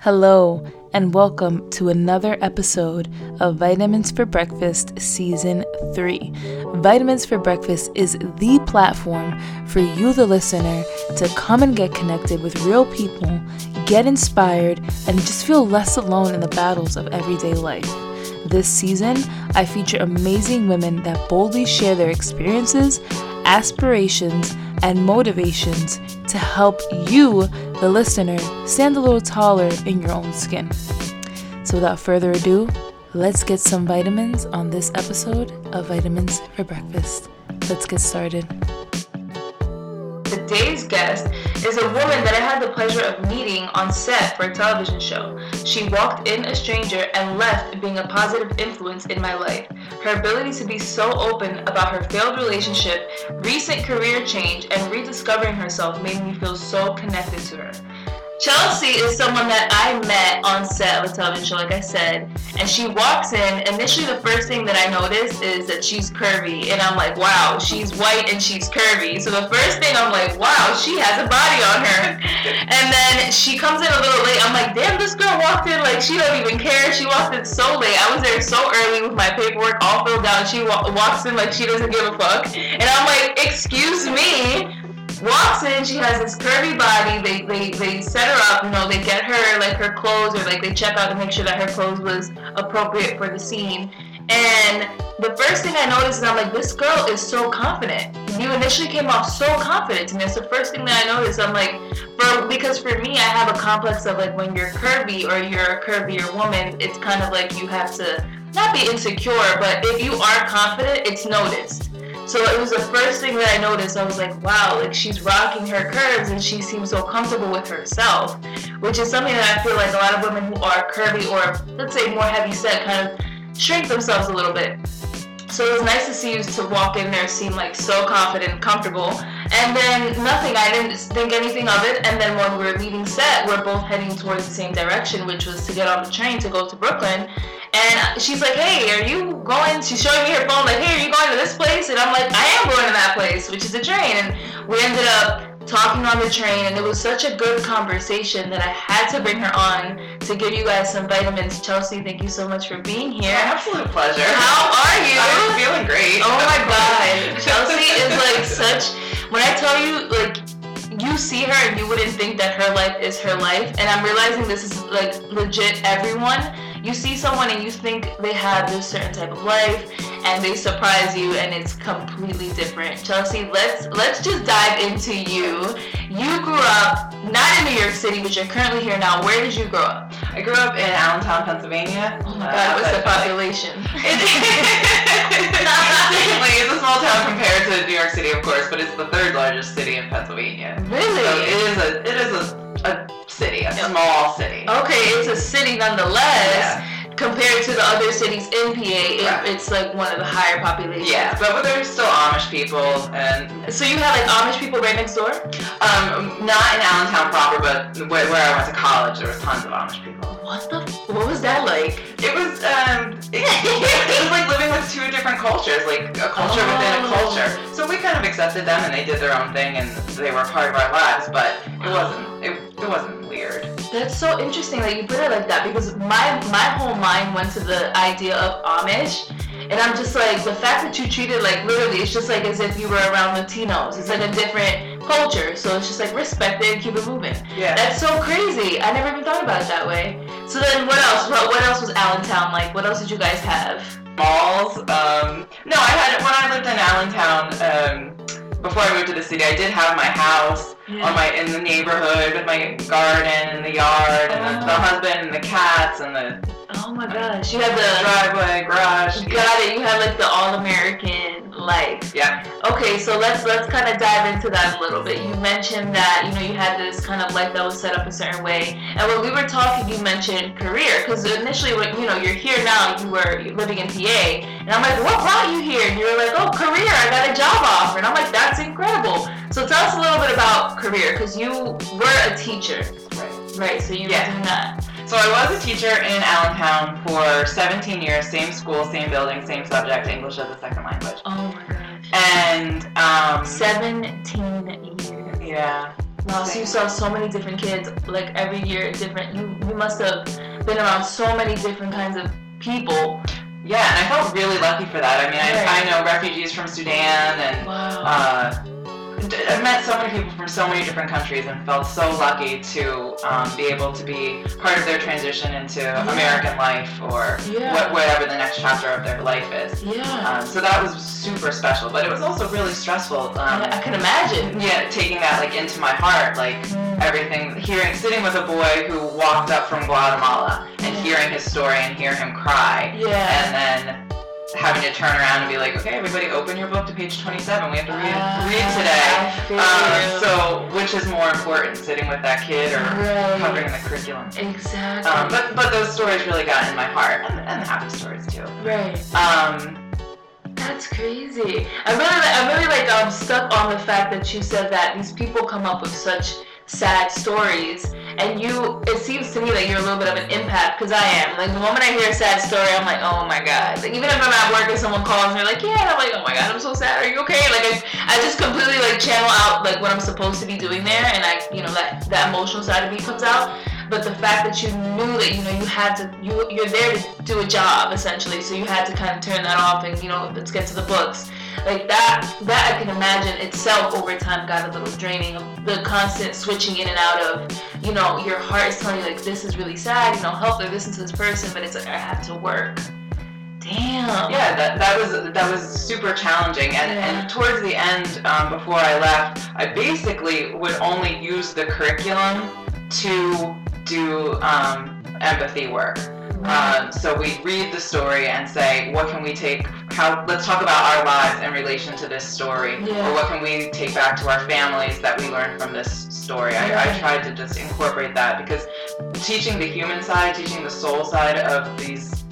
Hello, and welcome to another episode of Vitamins for Breakfast Season 3. Vitamins for Breakfast is the platform for you, the listener, to come and get connected with real people, get inspired, and just feel less alone in the battles of everyday life. This season, I feature amazing women that boldly share their experiences, aspirations, and motivations to help you, the listener, stand a little taller in your own skin. So without further ado, let's get some vitamins on this episode of Vitamins for Breakfast. Let's get started. Today's guest is a woman that I had the pleasure of meeting on set for a television show. She walked in a stranger and left being a positive influence in my life. Her ability to be so open about her failed relationship, recent career change, and rediscovering herself made me feel so connected to her. Chelsea is someone that I met on set of a television show, like I said, and she walks in. Initially, the first thing that I noticed is that she's curvy, and I'm like, wow, she's white and she's curvy. So the first thing I'm like, wow, she has a body on her. And then she comes in a little late. I'm like, damn, this girl walked in like she don't even care. She walked in so late. I was there so early with my paperwork all filled out. She walks in like she doesn't give a fuck. And I'm like, excuse me. Walks in, she has this curvy body, they set her up, you know, they get her, like, her clothes, or, like, they check out to make sure that her clothes was appropriate for the scene, and the first thing I noticed is I'm like, this girl is so confident. You initially came off so confident, and that's the first thing that I noticed. I'm like, because for me, I have a complex of, like, when you're curvy, or you're a curvier woman, it's kind of like you have to not be insecure, but if you are confident, it's noticed. So it was the first thing that I noticed. I was like, wow, like, she's rocking her curves and she seems so comfortable with herself, which is something that I feel like a lot of women who are curvy or, let's say, more heavy set kind of shrink themselves a little bit. So it was nice to see you to walk in there, seem like so confident and comfortable. And then nothing, I didn't think anything of it. And then when we were leaving set, we're both heading towards the same direction, which was to get on the train to go to Brooklyn. And she's like, hey, are you going? She's showing me her phone, like, hey, are you going to this place? And I'm like, I am going to that place, which is the train. And we ended up talking on the train, and it was such a good conversation that I had to bring her on to give you guys some vitamins. Chelsea, thank you so much for being here. My absolute pleasure. How are you? I'm feeling great. Oh my God. Chelsea is like such, when I tell you, like, you see her and you wouldn't think that her life is her life. And I'm realizing this is, like, legit everyone. You see someone and you think they have this certain type of life, and they surprise you, and it's completely different. Chelsea, let's just dive into you. You grew up not in New York City, but you're currently here now. Where did you grow up? I grew up in Allentown, Pennsylvania. Oh my God, what's the population? It's a small town compared to New York City, of course, but it's the third largest city in Pennsylvania. Really? So it is a city, a small city. Okay, it's a city nonetheless. Yeah. Compared to the other cities in PA, it's like one of the higher populations. Yeah, but there's still Amish people, and so you have, like, Amish people right next door. Not in Allentown proper, but where I went to college, there was tons of Amish people. What was that like? It was like living with two different cultures, like a culture within a culture. So we kind of accepted them, and they did their own thing, and they were part of our lives. But it wasn't weird. That's so interesting that you put it like that, because my whole mind went to the idea of Amish, and I'm just like, the fact that you treat it like, literally, it's just like as if you were around Latinos. It's like a different culture, so it's just like, respect it and keep it moving. Yeah. That's so crazy. I never even thought about it that way. So then what else? What else was Allentown like? What else did you guys have? Malls. When I lived in Allentown, before I moved to the city, I did have my house in the neighborhood with my garden and the yard and the husband and the cats and the... Oh my gosh, you had the driveway, garage. You had like the all-American life. Yeah. Okay, so let's kind of dive into that a little bit. You mentioned that, you know, you had this kind of life that was set up a certain way, and when we were talking, you mentioned career, because initially, when, you know, you're here now, you were living in PA, and I'm like, what brought you here? And you were like, oh, career, I got a job offer, and I'm like, that's incredible. So tell us a little bit about career, because you were a teacher. Right, so you were doing that. So I was a teacher in Allentown for 17 years, same school, same building, same subject, English as a second language. Oh my gosh. And 17 years. Yeah. Wow, so you saw so many different kids, like every year, different. You must have been around so many different kinds of people. Yeah, and I felt really lucky for that. I mean, I know refugees from Sudan, and I met so many people from so many different countries, and felt so lucky to be able to be part of their transition into American life, or whatever the next chapter of their life is. Yeah. So that was super special, but it was also really stressful. I can imagine. Yeah, taking that like into my heart, like everything, sitting with a boy who walked up from Guatemala and hearing his story and hear him cry, and then having to turn around and be like, okay, everybody, open your book to page 27. We have to read today. So, which is more important, sitting with that kid or covering the curriculum? Exactly. But those stories really got in my heart, and the happy stories too. Right. That's crazy. I'm really stuck on the fact that you said that these people come up with such sad stories, and it seems to me that you're a little bit of an impact, because I am. Like, the moment I hear a sad story, I'm like, oh my God. Like, even if I'm at work and someone calls me, like, yeah, and I'm like, oh my God, I'm so sad. Are you okay? Like, I just completely, like, channel out, like, what I'm supposed to be doing there, and I, you know, that emotional side of me comes out. But the fact that you knew that, you know, you had to, you're there to do a job, essentially, so you had to kind of turn that off and, you know, let's get to the books. Like, that I can imagine itself over time got a little draining, the constant switching in and out of, you know, your heart is telling you, like, this is really sad, you know, help or listen to this person, but it's like, I have to work. Damn. Yeah, that was super challenging, and towards the end, before I left, I basically would only use the curriculum to do empathy work. So we read the story and say, what can we take, let's talk about our lives in relation to this story, or what can we take back to our families that we learned from this story. I tried to just incorporate that, because teaching the human side, teaching the soul side of these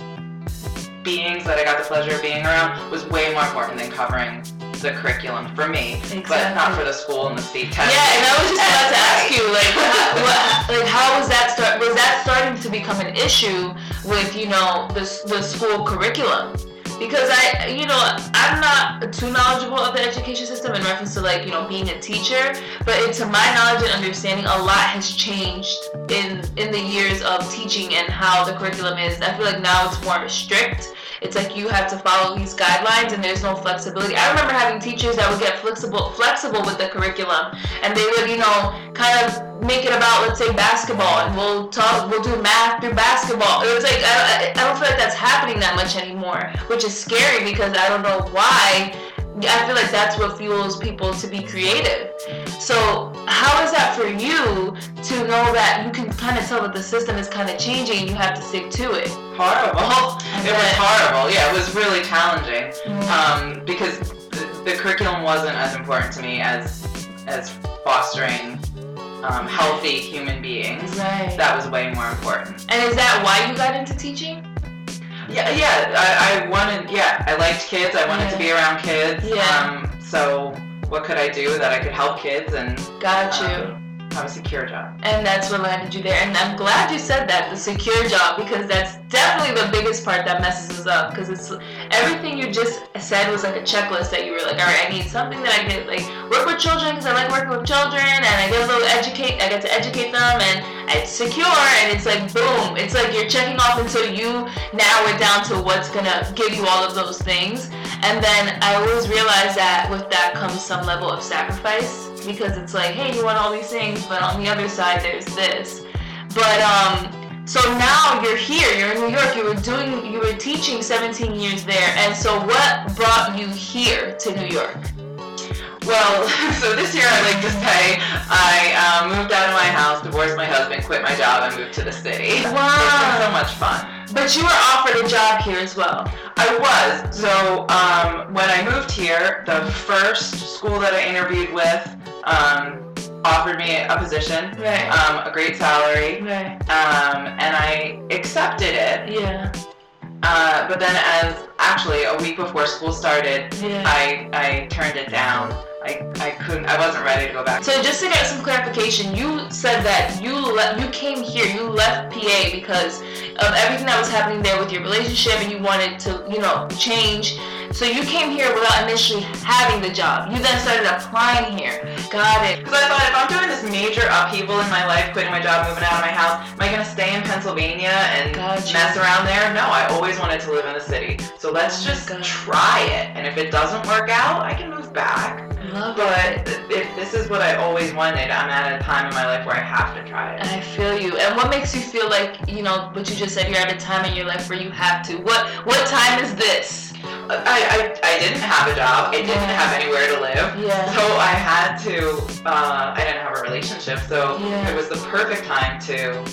beings that I got the pleasure of being around was way more important than covering the curriculum for me, but not for the school and the state test. Yeah, and I was just about to ask you, like, how was that starting to become an issue with, you know, the school curriculum? Because I'm not too knowledgeable of the education system in reference to, like, you know, being a teacher, but to my knowledge and understanding, a lot has changed in the years of teaching and how the curriculum is. I feel like now it's more strict. It's like you have to follow these guidelines, and there's no flexibility. I remember having teachers that would get flexible with the curriculum, and they would, you know, kind of make it about, let's say, basketball, and we'll do math through basketball. It's like, I don't feel like that's happening that much anymore, which is scary, because I don't know why. I feel like that's what fuels people to be creative. So how is that for you, to know that you can kind of tell that the system is kind of changing and you have to stick to it? Horrible. It was horrible. Yeah, it was really challenging, because the curriculum wasn't as important to me as fostering healthy human beings. Right. That was way more important. And is that why you got into teaching? Yeah, I liked kids, I wanted to be around kids, so what could I do that I could help kids and have a secure job? And that's what landed you there, and I'm glad you said that, the secure job, because that's definitely the biggest part that messes us up, because it's, everything you just said was like a checklist that you were like, alright, I need something that I can, like, work with children, because I like working with children, and I get to educate them, and it's secure, and it's like, boom, it's like you're checking off until you narrow it down to what's gonna give you all of those things. And then I always realize that with that comes some level of sacrifice, because it's like, hey, you want all these things, but on the other side there's this. But so now you're here, you're in New York, you were teaching 17 years there, and so what brought you here to New York? Well, so this year, I'd like to say, I moved out of my house, divorced my husband, quit my job, and moved to the city. Wow. It's been so much fun. But you were offered a job here as well. I was. So when I moved here, the first school that I interviewed with offered me a position, a great salary, and I accepted it. Yeah. But then actually a week before school started, I turned it down. I wasn't ready to go back. So just to get some clarification, you said that you came here, you left PA because of everything that was happening there with your relationship, and you wanted to, you know, change. So you came here without initially having the job. You then started applying here. Got it. Because I thought, if I'm doing this major upheaval in my life, quitting my job, moving out of my house, am I going to stay in Pennsylvania and mess around there? No, I always wanted to live in the city. So let's just try it. And if it doesn't work out, I can move back. But if this is what I always wanted, I'm at a time in my life where I have to try it. I feel you. And what makes you feel like, you know, what you just said, you're at a time in your life where you have to? What time is this? I didn't have a job. I didn't have anywhere to live. Yeah. So I had to, I didn't have a relationship. So it was the perfect time to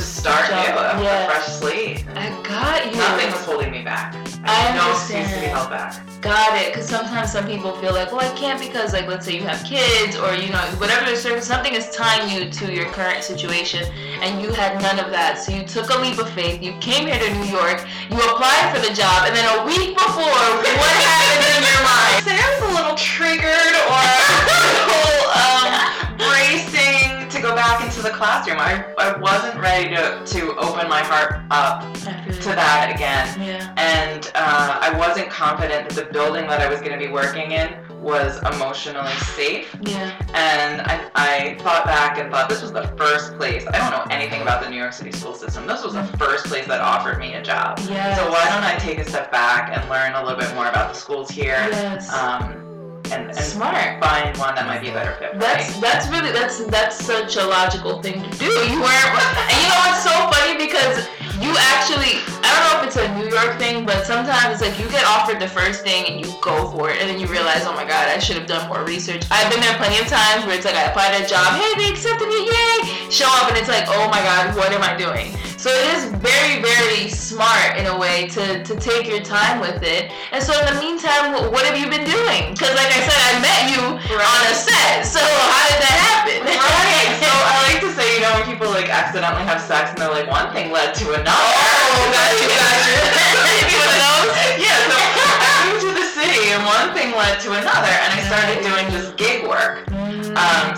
start with a fresh slate. I got you. Nothing was holding me back. I had no excuse to be held back. Got it. Because sometimes some people feel like, well, I can't because, like, let's say you have kids or, you know, whatever the circumstance, something is tying you to your current situation, and you had none of that. So you took a leap of faith. You came here to New York. You applied for the job, and then a week before, what happened in your mind? Sam's a little triggered or a little bracing to go back into the classroom. I wasn't ready to open my heart up to that again. Yeah. And I wasn't confident that the building that I was going to be working in was emotionally safe. Yeah. And I thought back and thought, this was the first place. I don't know anything about the New York City school system. This was the first place that offered me a job. Yes. So why don't I take a step back and learn a little bit more about the schools here? Yes. And smart. Find one that might be a better fit. That's such a logical thing to do. You weren't, and you know what's so funny, because you actually, I don't know if it's a New York thing, but sometimes it's like you get offered the first thing and you go for it, and then you realize, oh my God, I should have done more research. I've been there plenty of times where it's like I applied a job, hey, they accepted me, yay! Show up and it's like, oh my God, what am I doing? So it is very, very smart in a way to take your time with it. And so in the meantime, what have you been doing? Because like I said, I met you on a set. So how did that happen? Right. So I like to say, you know, when people like accidentally have sex and they're like, one thing led to another. Oh, gotcha. You know? Yeah. So I moved to the city and one thing led to another, and I started doing this gig work.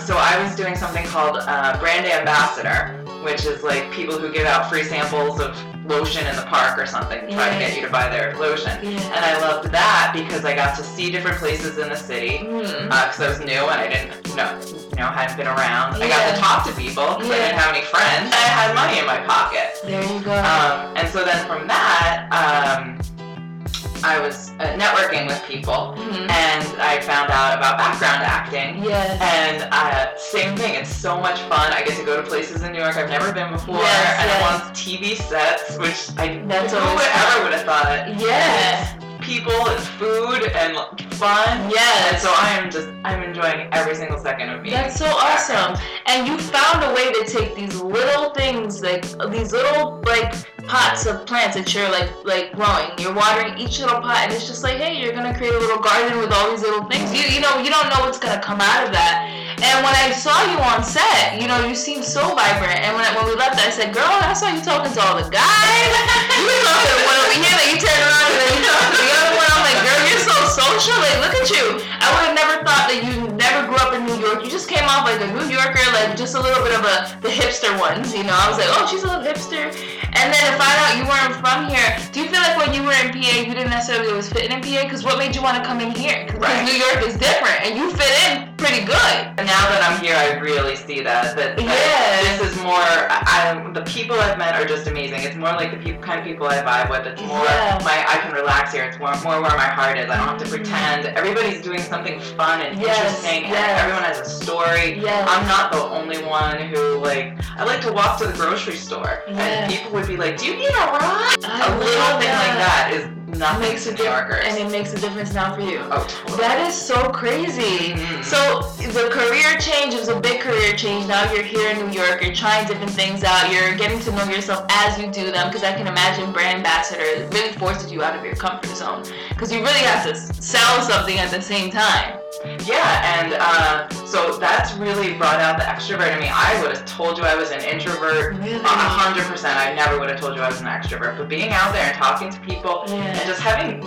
So I was doing something called brand ambassador, which is like people who give out free samples of lotion in the park or something, try to get you to buy their lotion. Yeah. And I loved that because I got to see different places in the city, because I was new and I didn't hadn't been around. Yeah. I got to talk to people because I didn't have any friends. I had money in my pocket. There you go. And so then from that, I was networking with people, and I found out about background acting. Yes. And same thing, it's so much fun. I get to go to places in New York I've never been before, and I'm on TV sets, which who would have thought? Yes. People and food and fun. Yes. And so I'm enjoying every single second of me. That's so awesome. And you found a way to take these little things, like these little pots of plants that you're like growing. You're watering each little pot, and it's just like, hey, you're gonna create a little garden with all these little things. You don't know what's gonna come out of that. And when I saw you on set, you know, you seemed so vibrant. And when we left, I said, girl, I saw you talking to all the guys. You were talking to one over here, you turned around and then you talked to the other one. I'm like, girl, you're so social. Like, look at you. I would have never thought that you never grew up in New York. You just came off like a New Yorker, like just a little bit of the hipster ones, you know. I was like, oh, she's a little hipster. And then to find out you weren't from here, do you feel like when you were in PA, you didn't necessarily always fit in PA? Because what made you want to come in here? Because New York is different, and you fit in pretty good. And now that I'm here, I really see that this is more, the people I've met are just amazing. It's more like the kind of people I vibe with. It's more, I can relax here. It's more where my heart is. I don't have to pretend. Everybody's doing something fun and interesting. And everyone has a story. Yes. I'm not the only one who, I like to walk to the grocery store, and people would be like, do you need a ride? A little thing like that is nothing. Makes a difference, and it makes a difference now for you. Oh, totally. That is so crazy. So the career change was a big career change. Now you're here in New York. You're trying different things out. You're getting to know yourself as you do them, because I can imagine brand ambassador really forces you out of your comfort zone, because you really have to sell something at the same time. Yeah, and So that's really brought out the extrovert in me. I would have told you I was an introvert. Really? 100%. I never would have told you I was an extrovert. But being out there and talking to people and just having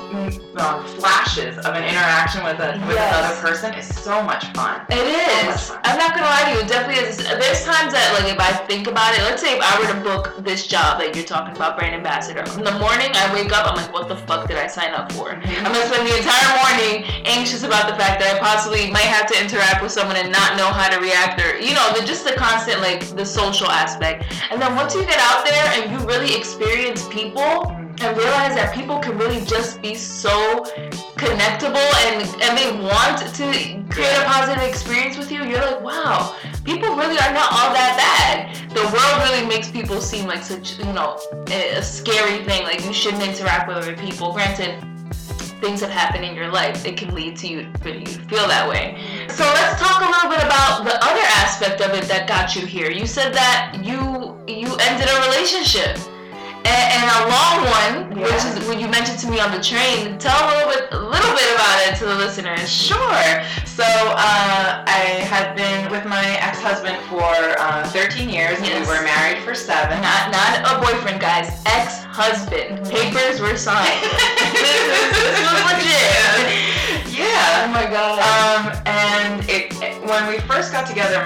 flashes of an interaction with another person is so much fun. It is. So much fun. I'm not going to lie to you. It definitely is. There's times that, like, if I think about it, let's say if I were to book this job that you're talking about, brand ambassador, in the morning I wake up, I'm like, what the fuck did I sign up for? I'm going to spend the entire morning anxious about the fact that I possibly might have to interact with someone and not know how to react, or just the constant, like, the social aspect. And then once you get out there and you really experience people and realize that people can really just be so connectable and they want to create a positive experience with you, you're like, wow, people really are not all that bad. The world really makes people seem like such, a scary thing, like you shouldn't interact with other people. Granted, things that happen in your life, it can lead to you feel that way. So let's talk a little bit about the other aspect of it that got you here. You said that you ended a relationship, and a long one, which is what you mentioned to me on the train. Tell a little bit about it to the listeners. Sure. So I had been with my ex-husband for 13 years. Yes. And we were married for 7. Not a boyfriend, guys. Ex-husband. Papers were signed. This was legit. Yeah. Oh my god. And when we first got together,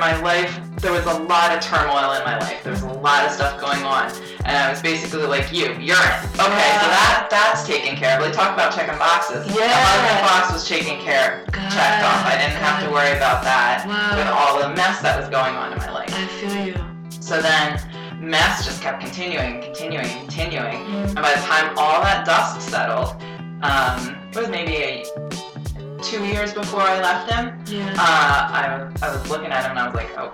there was a lot of turmoil in my life. There was a lot of stuff going on. And I was basically like, urine. Okay, so that's taken care of. They talk about checking boxes. Yeah. The husband box was taken care of, checked off. I didn't have to worry about that with all the mess that was going on in my life. I feel you. So then mess just kept continuing. Mm-hmm. And by the time all that dust settled, it was maybe 2 years before I left him. Yeah. I was looking at him and I was like, oh,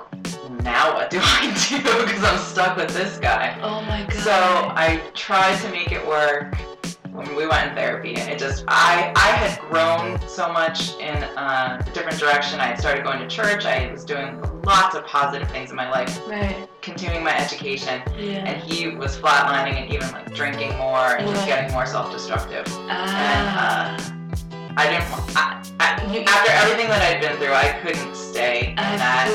now what do I do? Because I'm stuck with this guy. Oh my god. So I tried to make it work when we went in therapy, and it just, I had grown so much in a different direction. I had started going to church. I was doing lots of positive things in my life. Right. Continuing my education. Yeah. And he was flatlining and even like drinking more and just getting more self-destructive. And after everything that I'd been through, I couldn't stay in that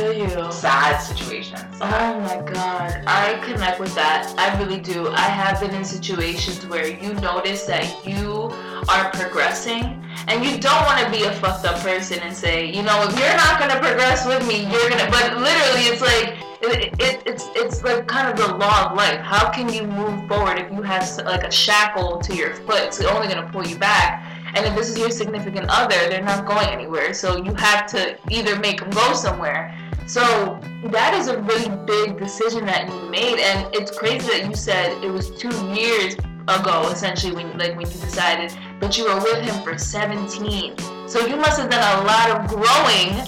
sad situation. So. Oh my god. I connect with that. I really do. I have been in situations where you notice that you are progressing, and you don't want to be a fucked up person and say, if you're not going to progress with me, you're going to... But literally, it's like... It's like kind of the law of life. How can you move forward if you have like a shackle to your foot? It's only going to pull you back. And if this is your significant other, they're not going anywhere. So you have to either make them go somewhere. So that is a really big decision that you made. And it's crazy that you said it was 2 years ago, essentially, when you decided. But you were with him for 17. So you must have done a lot of growing.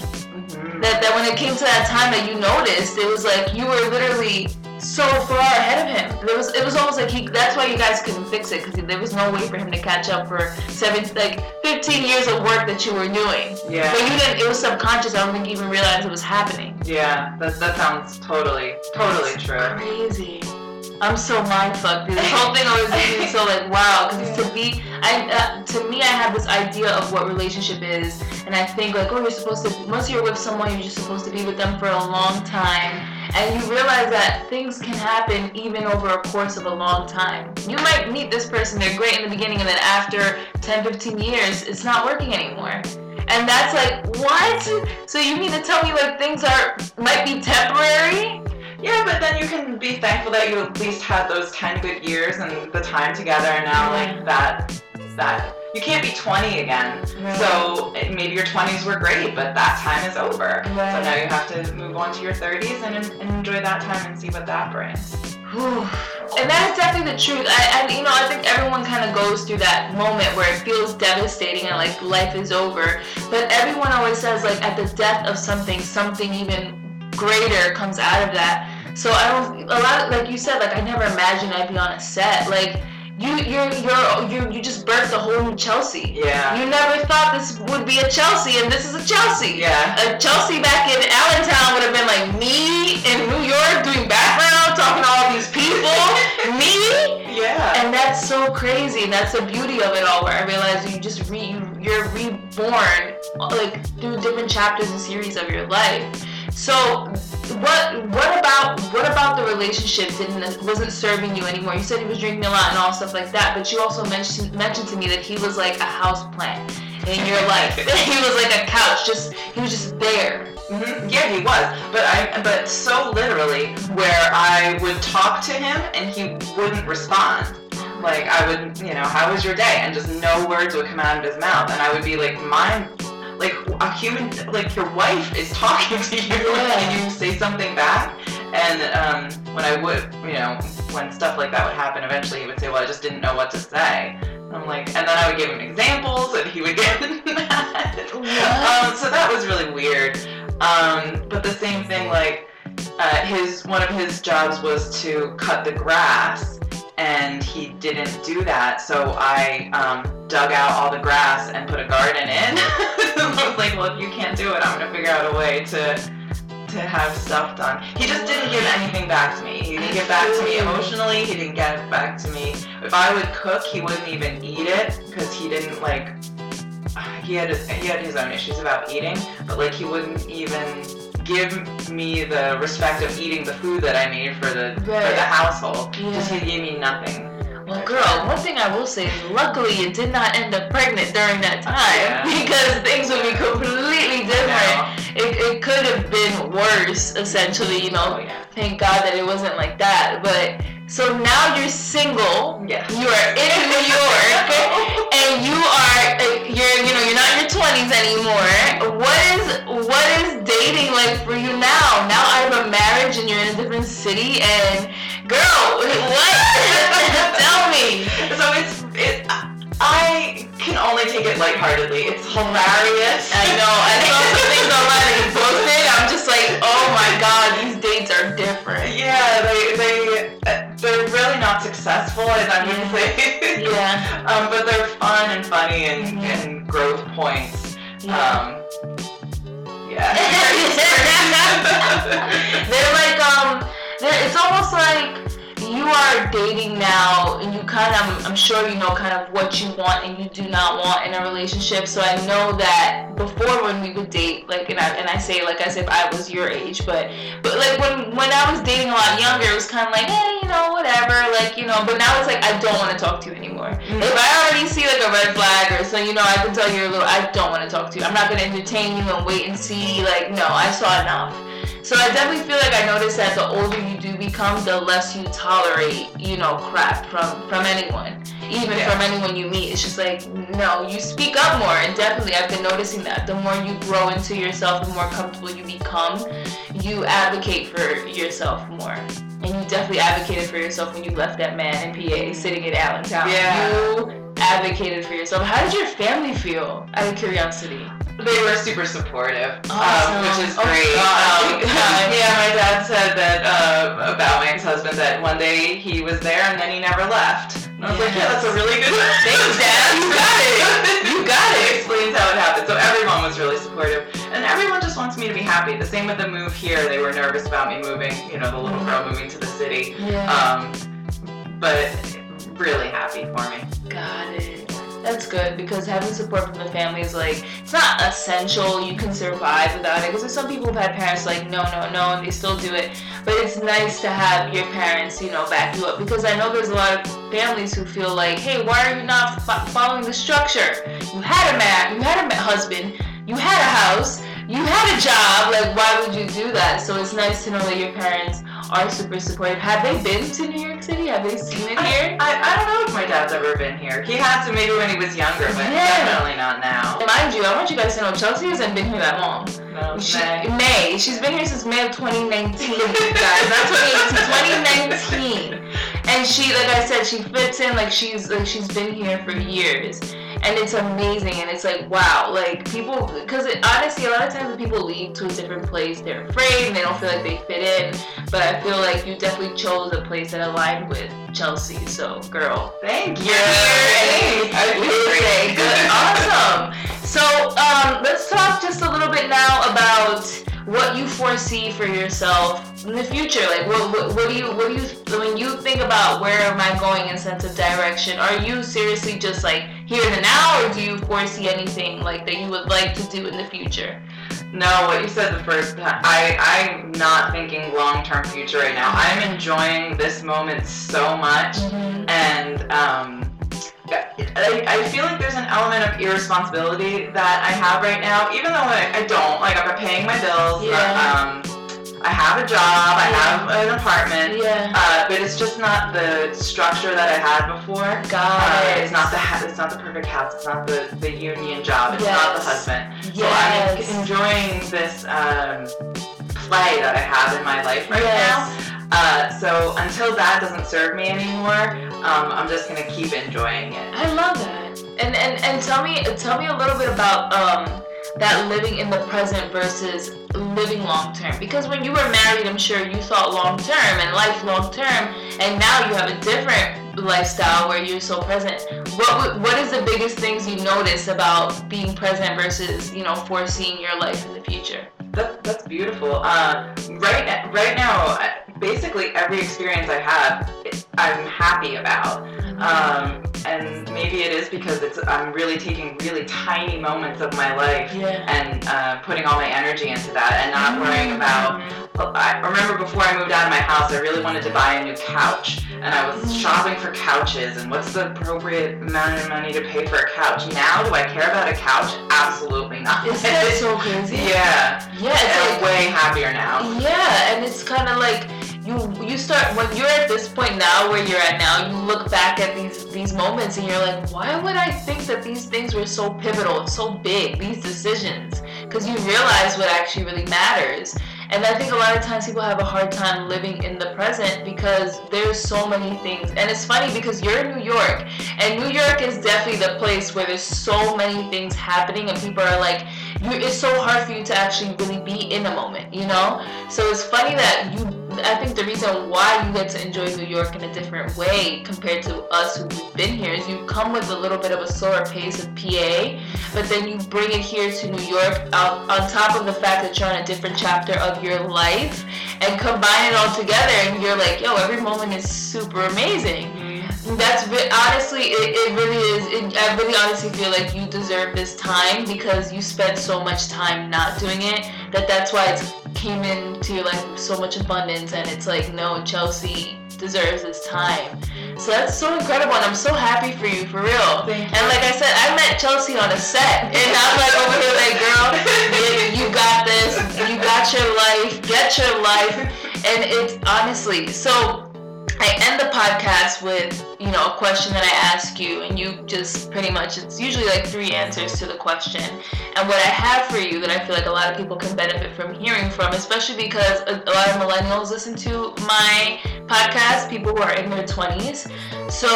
That when it came to that time that you noticed, it was like you were literally so far ahead of him. It was almost like that's why you guys couldn't fix it, because there was no way for him to catch up for 15 years of work that you were doing. Yeah. But you didn't. It was subconscious. I don't think you even realized it was happening. Yeah, that sounds totally true. Crazy. I'm so mindfucked. This whole thing always makes me so like, wow. Because to me, I have this idea of what relationship is, and I think like, once you're with someone, you're just supposed to be with them for a long time, and you realize that things can happen even over a course of a long time. You might meet this person, they're great in the beginning, and then after 10, 15 years, it's not working anymore. And that's like, what? So you mean to tell me like things might be temporary? Yeah, but then you can be thankful that you at least had those 10 good years and the time together, and now like that you can't be 20 again. Right. So maybe your 20s were great, but that time is over. Right. So now you have to move on to your 30s and enjoy that time and see what that brings. Whew. And that is definitely the truth. I think everyone kind of goes through that moment where it feels devastating and like life is over. But everyone always says like at the death of something even greater comes out of that. So like you said, like I never imagined I'd be on a set. Like you just birthed a whole new Chelsea. Yeah. You never thought this would be a Chelsea, and this is a Chelsea. Yeah. A Chelsea back in Allentown would have been like me in New York doing background, talking to all these people. Me. Yeah. And that's so crazy. And that's the beauty of it all, where I realized you're reborn like through different chapters and series of your life. So what about the relationship wasn't serving you anymore? You said he was drinking a lot and all stuff like that, but you also mentioned to me that he was like a house plant in your life. He was like a couch, he was just there. Mm-hmm. Yeah, he was, but so literally where I would talk to him and he wouldn't respond. Like I would, how was your day? And just no words would come out of his mouth, and I would be like, your wife is talking to you, and you say something back. And when I would, when stuff like that would happen, eventually he would say, well, I just didn't know what to say. I'm like, and then I would give him examples, and he would get mad. So that was really weird. But the same thing, like one of his jobs was to cut the grass, and he didn't do that. So I dug out all the grass and put a garden in. I was like, well, if you can't do it, I'm gonna figure out a way to have stuff done. He just didn't give anything back to me. He didn't get back to me emotionally. He didn't get back to me. If I would cook, he wouldn't even eat it because he didn't like. He had his own issues about eating, but like he wouldn't even give me the respect of eating the food that I made for the household. Yeah. Just he gave me nothing. Well, girl, one thing I will say is luckily you did not end up pregnant during that time because things would be completely different. It could have been worse, essentially, Thank God that it wasn't like that. But so now you're single, You are in New York, and you're not in your 20s anymore. What is dating like for you now? Now I have a marriage and you're in a different city, and girl, what? Tell me. So I can only take it lightheartedly. It's hilarious. I know. I saw some things online that you posted. I'm just like, oh my God, these dates are different. Yeah, they're really not successful, as I'm going to say. Yeah. But they're fun and funny and growth points. Yeah. They're like, it's almost like you are dating now, and you kind of, I'm sure you know kind of what you want and you do not want in a relationship. So I know that before when we would date, like, and I say like as if I was your age, but like when I was dating a lot younger, it was kind of like, hey, whatever, like, but now it's like I don't want to talk to you anymore. Mm-hmm. If I already see like a red flag or so, I can tell you're a little, I don't want to talk to you. I'm not going to entertain you and wait and see, like, no, I saw enough. So I definitely feel like I noticed that the older you do become, the less you tolerate, crap from anyone. Even from anyone you meet. It's just like, no, you speak up more. And definitely, I've been noticing that. The more you grow into yourself, the more comfortable you become. You advocate for yourself more. And you definitely advocated for yourself when you left that man in PA sitting in Allentown. Yeah. You advocated for yourself. How did your family feel? Out of curiosity. They were super supportive, which is great. My dad said that about my ex-husband that one day he was there and then he never left. And I was like, that's a really good one. Thanks, Dad. You got it. It explains how it happened. So everyone was really supportive. And everyone just wants me to be happy. The same with the move here. They were nervous about me moving, the little girl moving to the city. Yeah. But really happy for me. Got it. That's good, because having support from the family is like, it's not essential, you can survive without it, because there's some people who've had parents like, no, and they still do it, but it's nice to have your parents, back you up, because I know there's a lot of families who feel like, hey, why are you not following the structure? You had a man, you had a husband, you had a house, you had a job, like, why would you do that? So it's nice to know that your parents are super supportive. Have they been to New York City? Have they seen it here? I don't know if my dad's ever been here. He has to, maybe when he was younger, but definitely not now. Mind you, I want you guys to know Chelsea hasn't been here that long. No, May. She's been here since May of 2019, guys. Not 2018, 2019. And she, like I said, she fits in like she's been here for years. And it's amazing, and it's like, wow, like, people, because honestly, a lot of times when people leave to a different place, they're afraid, and they don't feel like they fit in, but I feel like you definitely chose a place that aligned with Chelsea, so, girl, thank you. You're good, awesome. So, let's talk just a little bit now about what you foresee for yourself in the future. Like, what do you, when you think about where am I going in sense of direction, are you seriously just like, here in the now, or do you foresee anything like that you would like to do in the future? No, what you said the first time, I'm not thinking long-term future right now. I'm enjoying this moment so much, and I feel like there's an element of irresponsibility that I have right now, even though I don't, like, I'm paying my bills, I have a job, I have an apartment, but it's just not the structure that I had before. It's not the perfect house, it's not the union job, it's not the husband. So I'm enjoying this play that I have in my life right now. So until that doesn't serve me anymore, I'm just gonna keep enjoying it. I love that. And tell me a little bit about that living in the present versus living long term, because when you were married, I'm sure you thought long term and life long term, and now you have a different lifestyle where you're so present. What is the biggest things you notice about being present versus, you know, foreseeing your life in the future? That's beautiful. Right now, basically every experience I have, I'm happy about. And maybe it is because I'm really taking really tiny moments of my life and putting all my energy into that, and not worrying about. I remember before I moved out of my house, I really wanted to buy a new couch, and I was shopping for couches and what's the appropriate amount of money to pay for a couch. Now, do I care about a couch? Absolutely not. Isn't that so crazy? Yeah. It's like, way happier now. Yeah, and it's kind of like. You start, when you're at this point now where you're at now, you look back at these moments and you're like, why would I think that these things were so pivotal, so big, these decisions? Because you realize what actually really matters. And I think a lot of times people have a hard time living in the present because there's so many things. And it's funny because you're in New York, and New York is definitely the place where there's so many things happening, and people are like, it's so hard for you to actually really be in the moment, you know? So it's funny that I think the reason why you get to enjoy New York in a different way compared to us who've been here is you come with a little bit of a slower pace of PA, but then you bring it here to New York on top of the fact that you're on a different chapter of your life, and combine it all together and you're like, yo, every moment is super amazing. That's honestly, it really is. I really honestly feel like you deserve this time because you spent so much time not doing it. That's why it came into your life with so much abundance, and it's like, no, Chelsea deserves this time. So that's so incredible, and I'm so happy for you, for real. Thank you. And like I said, I met Chelsea on a set, and I'm like over here like, girl, you got this. You got your life. Get your life. And it's honestly so. I end the podcast with, you know, a question that I ask you, and you just pretty much, it's usually like 3 answers to the question. And what I have for you that I feel like a lot of people can benefit from hearing from, especially because a lot of millennials listen to my podcast, people who are in their 20s. So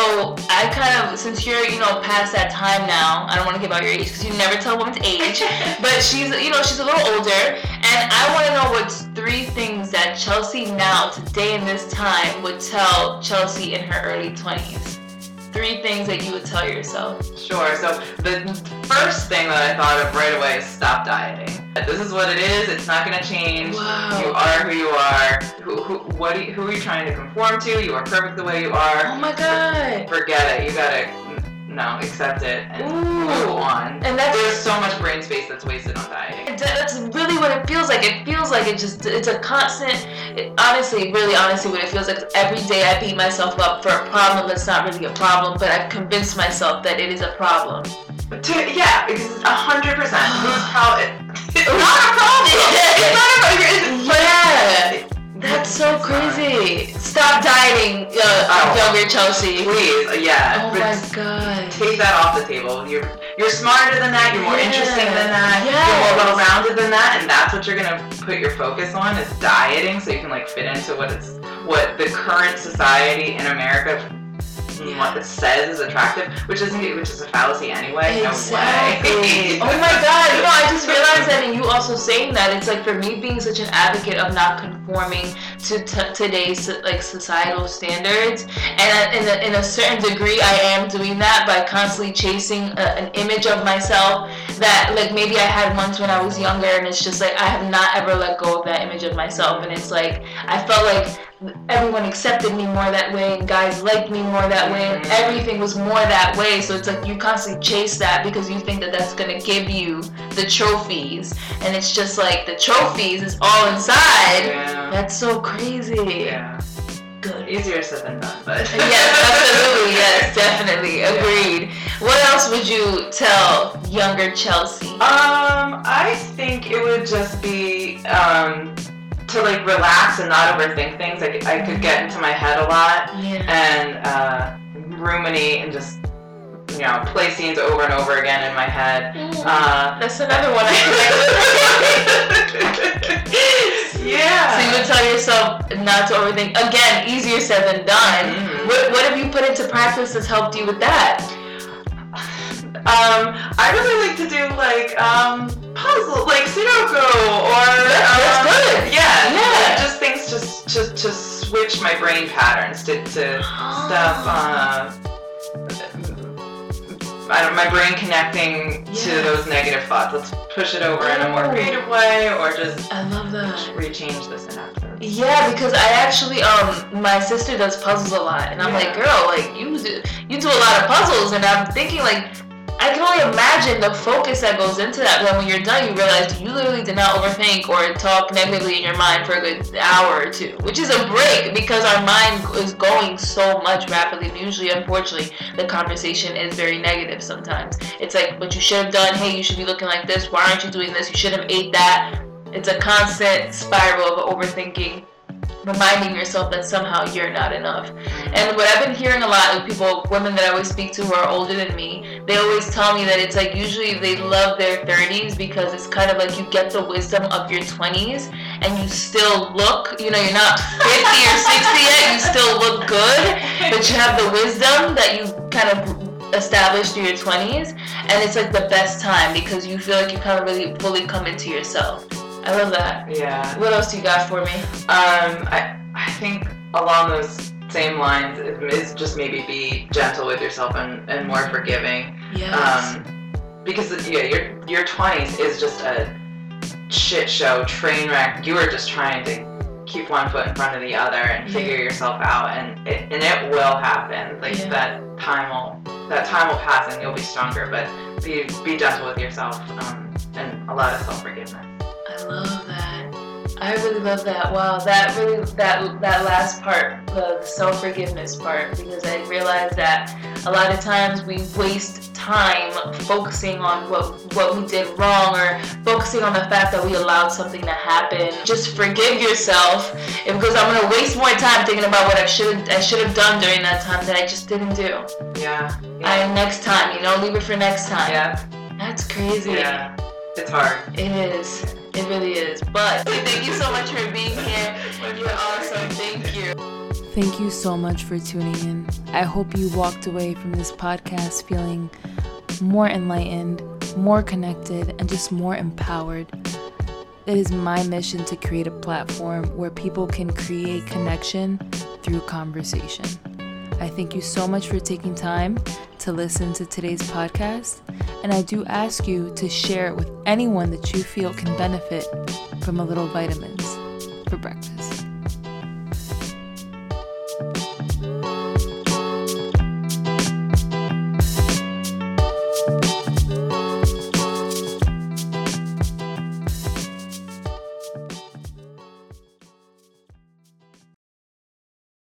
I kind of, since you're, you know, past that time now, I don't want to give out your age because you never tell a woman's age, but she's, you know, she's a little older, and I want to know what's 3 things that Chelsea now, today in this time, would tell Chelsea in her early 20s. 3 things that you would tell yourself. Sure. So the first thing that I thought of right away is stop dieting. This is what it is. It's not going to change. Whoa. You are who you are. Who are you trying to conform to? You are perfect the way you are. Oh my God. Forget it. You got to accept it and move on. And there's so much brain space that's wasted on dieting. That's really what it feels like. It feels like it's a constant. Honestly, what it feels like is every day I beat myself up for a problem that's not really a problem, but I've convinced myself that it is a problem. Yeah, it's 100%. It's not a problem. It's not a problem. Yeah. That's so crazy. Stop dieting, younger Chelsea. Please, yeah. Oh my God. Take that off the table. You're smarter than that. You're more interesting than that. Yes. You're more well-rounded than that, and that's what you're gonna put your focus on is dieting, so you can like fit into what the current society in America. What it says is attractive, which is a fallacy anyway. Exactly. No way. Oh my God! You know, I just realized that, and you also saying that, it's like for me being such an advocate of not conforming to today's like societal standards, and in a certain degree, I am doing that by constantly chasing an image of myself that like maybe I had once when I was younger, and it's just like I have not ever let go of that image of myself, and it's like I felt like everyone accepted me more that way, and guys liked me more that way, and everything was more that way. So it's like you constantly chase that because you think that that's going to give you the trophies, and it's just like the trophies is all inside. Yeah. That's so crazy. Yeah. Good. Easier said than done, but yes, absolutely, yes, definitely, agreed. Yeah. What else would you tell younger Chelsea? I think it would just be to like relax and not overthink things. Like I could get into my head a lot and ruminate and just, you know, play scenes over and over again in my head. That's another one. Yeah. So you would tell yourself not to overthink. Again, easier said than done. Mm-hmm. What have you put into practice that's helped you with that? I really like to do like puzzle, like Sudoku, or that's good. Yeah. Just things to switch my brain patterns to stuff. My brain connecting to those negative thoughts. Let's push it over in a more creative way, or just I love that. Rechange the synapses. Yeah, because I actually my sister does puzzles a lot, and I'm like, girl, like you do a lot of puzzles, and I'm thinking like I can only imagine the focus that goes into that. But when you're done, you realize you literally did not overthink or talk negatively in your mind for a good hour or two, which is a break because our mind is going so much rapidly. And usually, unfortunately, the conversation is very negative sometimes. It's like, what you should have done. Hey, you should be looking like this. Why aren't you doing this? You should have ate that. It's a constant spiral of overthinking, reminding yourself that somehow you're not enough. And what I've been hearing a lot of people, women that I always speak to who are older than me, they always tell me that it's like usually they love their 30s because it's kind of like you get the wisdom of your 20s and you still look, you know, you're not 50 or 60 yet, you still look good, but you have the wisdom that you kind of established through your 20s, and it's like the best time because you feel like you kind of really fully come into yourself. I love that. Yeah. What else do you got for me? I think along those same lines is just maybe be gentle with yourself and more forgiving. Yes. Because your 20s is just a shit show, train wreck. You are just trying to keep one foot in front of the other and figure yourself out, and it will happen. Like that time will pass and you'll be stronger. But be gentle with yourself and a lot of self forgiveness. I love that. I really love that. Wow, that last part, the self-forgiveness part, because I realized that a lot of times we waste time focusing on what we did wrong or focusing on the fact that we allowed something to happen. Just forgive yourself, because I'm going to waste more time thinking about what I should have done during that time that I just didn't do. Yeah. Next time, leave it for next time. Yeah. That's crazy. Yeah. It's hard. It is. It really is. But thank you so much for being here. You're awesome. Thank you. Thank you so much for tuning in. I hope you walked away from this podcast feeling more enlightened, more connected, and just more empowered. It is my mission to create a platform where people can create connection through conversation. I thank you so much for taking time to listen to today's podcast, and I do ask you to share it with anyone that you feel can benefit from a little vitamins for breakfast.